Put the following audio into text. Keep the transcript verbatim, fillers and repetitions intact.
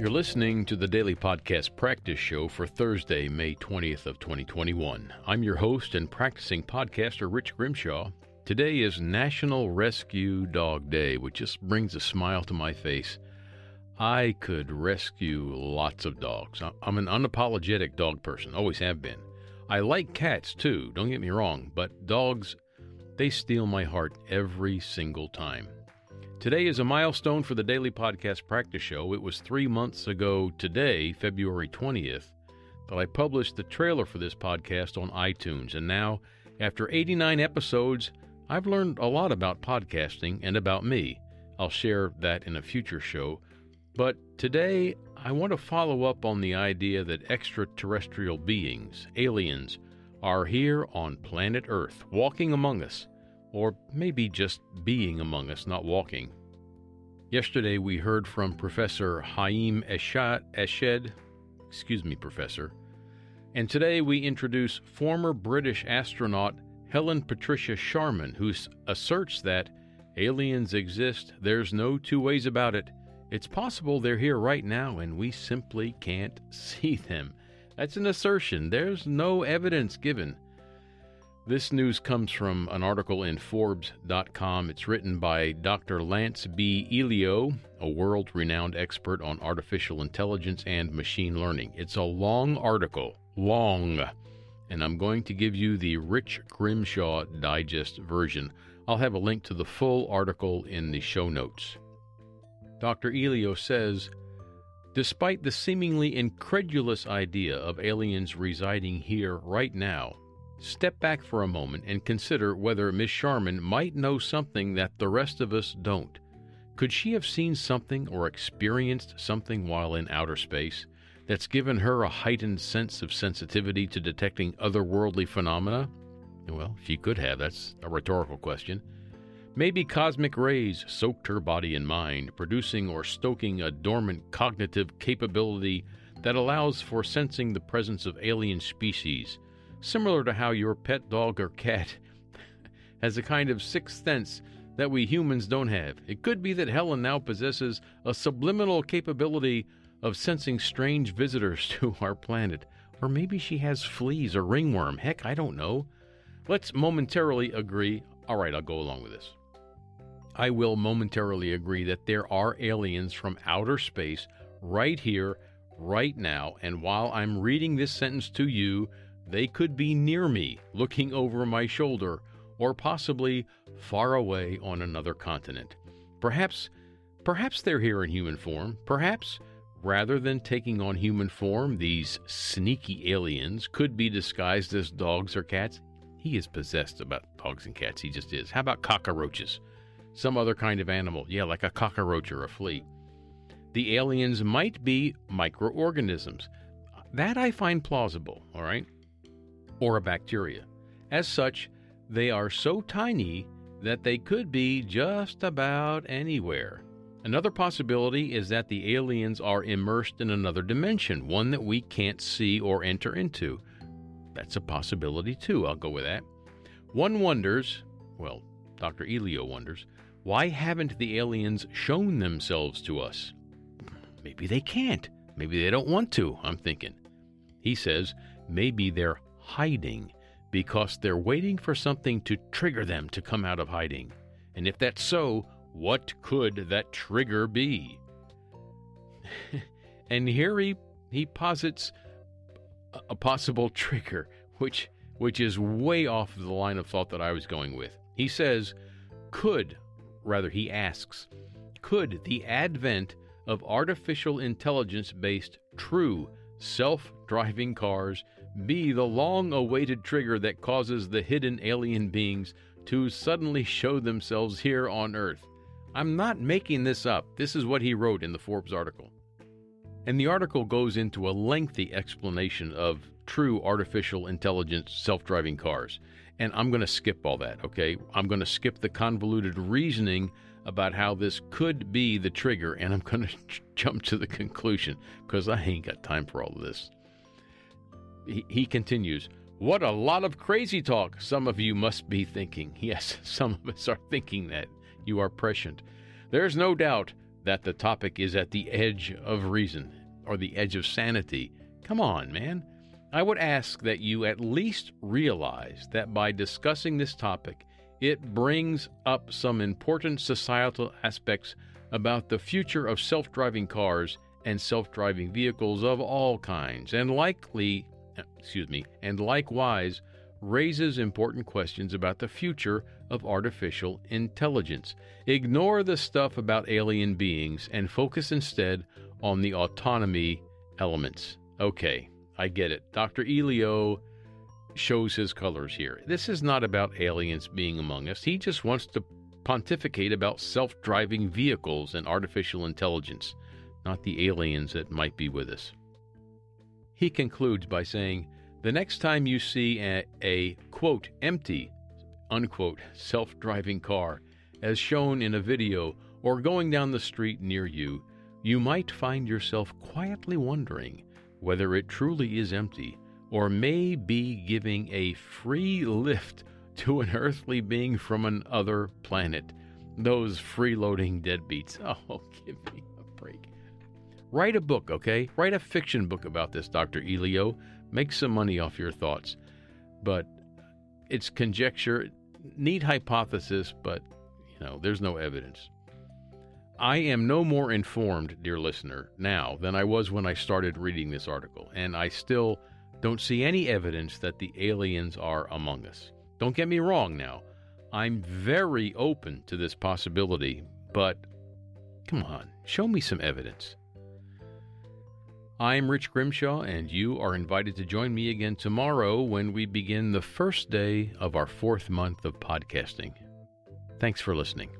You're listening to the Daily Podcast Practice Show for Thursday, May twentieth of twenty twenty-one. I'm your host and practicing podcaster, Rich Grimshaw. Today is National Rescue Dog Day, which just brings a smile to my face. I could rescue lots of dogs. I'm an unapologetic dog person, always have been. I like cats too, don't get me wrong, but dogs, they steal my heart every single time. Today is a milestone for the Daily Podcast Practice Show. It was three months ago today, February twentieth, that I published the trailer for this podcast on iTunes. And now, after eighty-nine episodes, I've learned a lot about podcasting and about me. I'll share that in a future show. But today, I want to follow up on the idea that extraterrestrial beings, aliens, are here on planet Earth, walking among us. Or maybe just being among us, not walking. Yesterday we heard from Professor Haim Eshed, excuse me, Professor, and today we introduce former British astronaut Helen Patricia Sharman, who asserts that aliens exist, there's no two ways about it. It's possible they're here right now and we simply can't see them. That's an assertion. There's no evidence given. This news comes from an article in Forbes dot com. It's written by Doctor Lance B. Elio, a world-renowned expert on artificial intelligence and machine learning. It's a long article, long, and I'm going to give you the Rich Grimshaw Digest version. I'll have a link to the full article in the show notes. Doctor Elio says, despite the seemingly incredulous idea of aliens residing here right now, step back for a moment and consider whether Miss Sharman might know something that the rest of us don't. Could she have seen something or experienced something while in outer space that's given her a heightened sense of sensitivity to detecting otherworldly phenomena? Well, she could have. That's a rhetorical question. Maybe cosmic rays soaked her body and mind, producing or stoking a dormant cognitive capability that allows for sensing the presence of alien species, similar to how your pet dog or cat has a kind of sixth sense that we humans don't have. It could be that Helen now possesses a subliminal capability of sensing strange visitors to our planet. Or maybe she has fleas or ringworm. Heck, I don't know. Let's momentarily agree. All right, I'll go along with this. I will momentarily agree that there are aliens from outer space right here, right now. And while I'm reading this sentence to you, they could be near me, looking over my shoulder, or possibly far away on another continent. Perhaps, perhaps they're here in human form. Perhaps, rather than taking on human form, these sneaky aliens could be disguised as dogs or cats. He is possessed about dogs and cats. He just is. How about cockroaches? Some other kind of animal. Yeah, like a cockroach or a flea. The aliens might be microorganisms. That I find plausible, all right? Or a bacteria. As such, they are so tiny that they could be just about anywhere. Another possibility is that the aliens are immersed in another dimension, one that we can't see or enter into. That's a possibility too, I'll go with that. One wonders, well, Doctor Elio wonders, why haven't the aliens shown themselves to us? Maybe they can't. Maybe they don't want to, I'm thinking. He says, maybe they're hiding because they're waiting for something to trigger them to come out of hiding. And if that's so, what could that trigger be? And here he, he posits a, a possible trigger, which, which is way off the line of thought that I was going with. He says, could, rather he asks, could the advent of artificial intelligence-based true self-driving cars be the long-awaited trigger that causes the hidden alien beings to suddenly show themselves here on Earth? I'm not making this up. This is what he wrote in the Forbes article. And the article goes into a lengthy explanation of true artificial intelligence self-driving cars. And I'm going to skip all that, okay? I'm going to skip the convoluted reasoning about how this could be the trigger, and I'm going to ch- jump to the conclusion because I ain't got time for all of this. He, he continues, what a lot of crazy talk some of you must be thinking. Yes, some of us are thinking that. You are prescient. There's no doubt that the topic is at the edge of reason or the edge of sanity. Come on, man. I would ask that you at least realize that by discussing this topic, it brings up some important societal aspects about the future of self-driving cars and self-driving vehicles of all kinds, and likely, excuse me, and likewise raises important questions about the future of artificial intelligence. Ignore the stuff about alien beings and focus instead on the autonomy elements. Okay, I get it. Doctor Elio shows his colors here. This is not about aliens being among us. He just wants to pontificate about self-driving vehicles and artificial intelligence, not the aliens that might be with us. He concludes by saying, the next time you see a, a quote, empty, unquote, self-driving car, as shown in a video or going down the street near you, you might find yourself quietly wondering whether it truly is empty or may be giving a free lift to an earthly being from another planet. Those freeloading deadbeats. Oh, give me a break. Write a book, okay? Write a fiction book about this, Doctor Elio. Make some money off your thoughts. But it's conjecture, neat hypothesis, but, you know, there's no evidence. I am no more informed, dear listener, now than I was when I started reading this article, and I still don't see any evidence that the aliens are among us. Don't get me wrong now. I'm very open to this possibility, but come on, show me some evidence. I'm Rich Grimshaw, and you are invited to join me again tomorrow when we begin the first day of our fourth month of podcasting. Thanks for listening.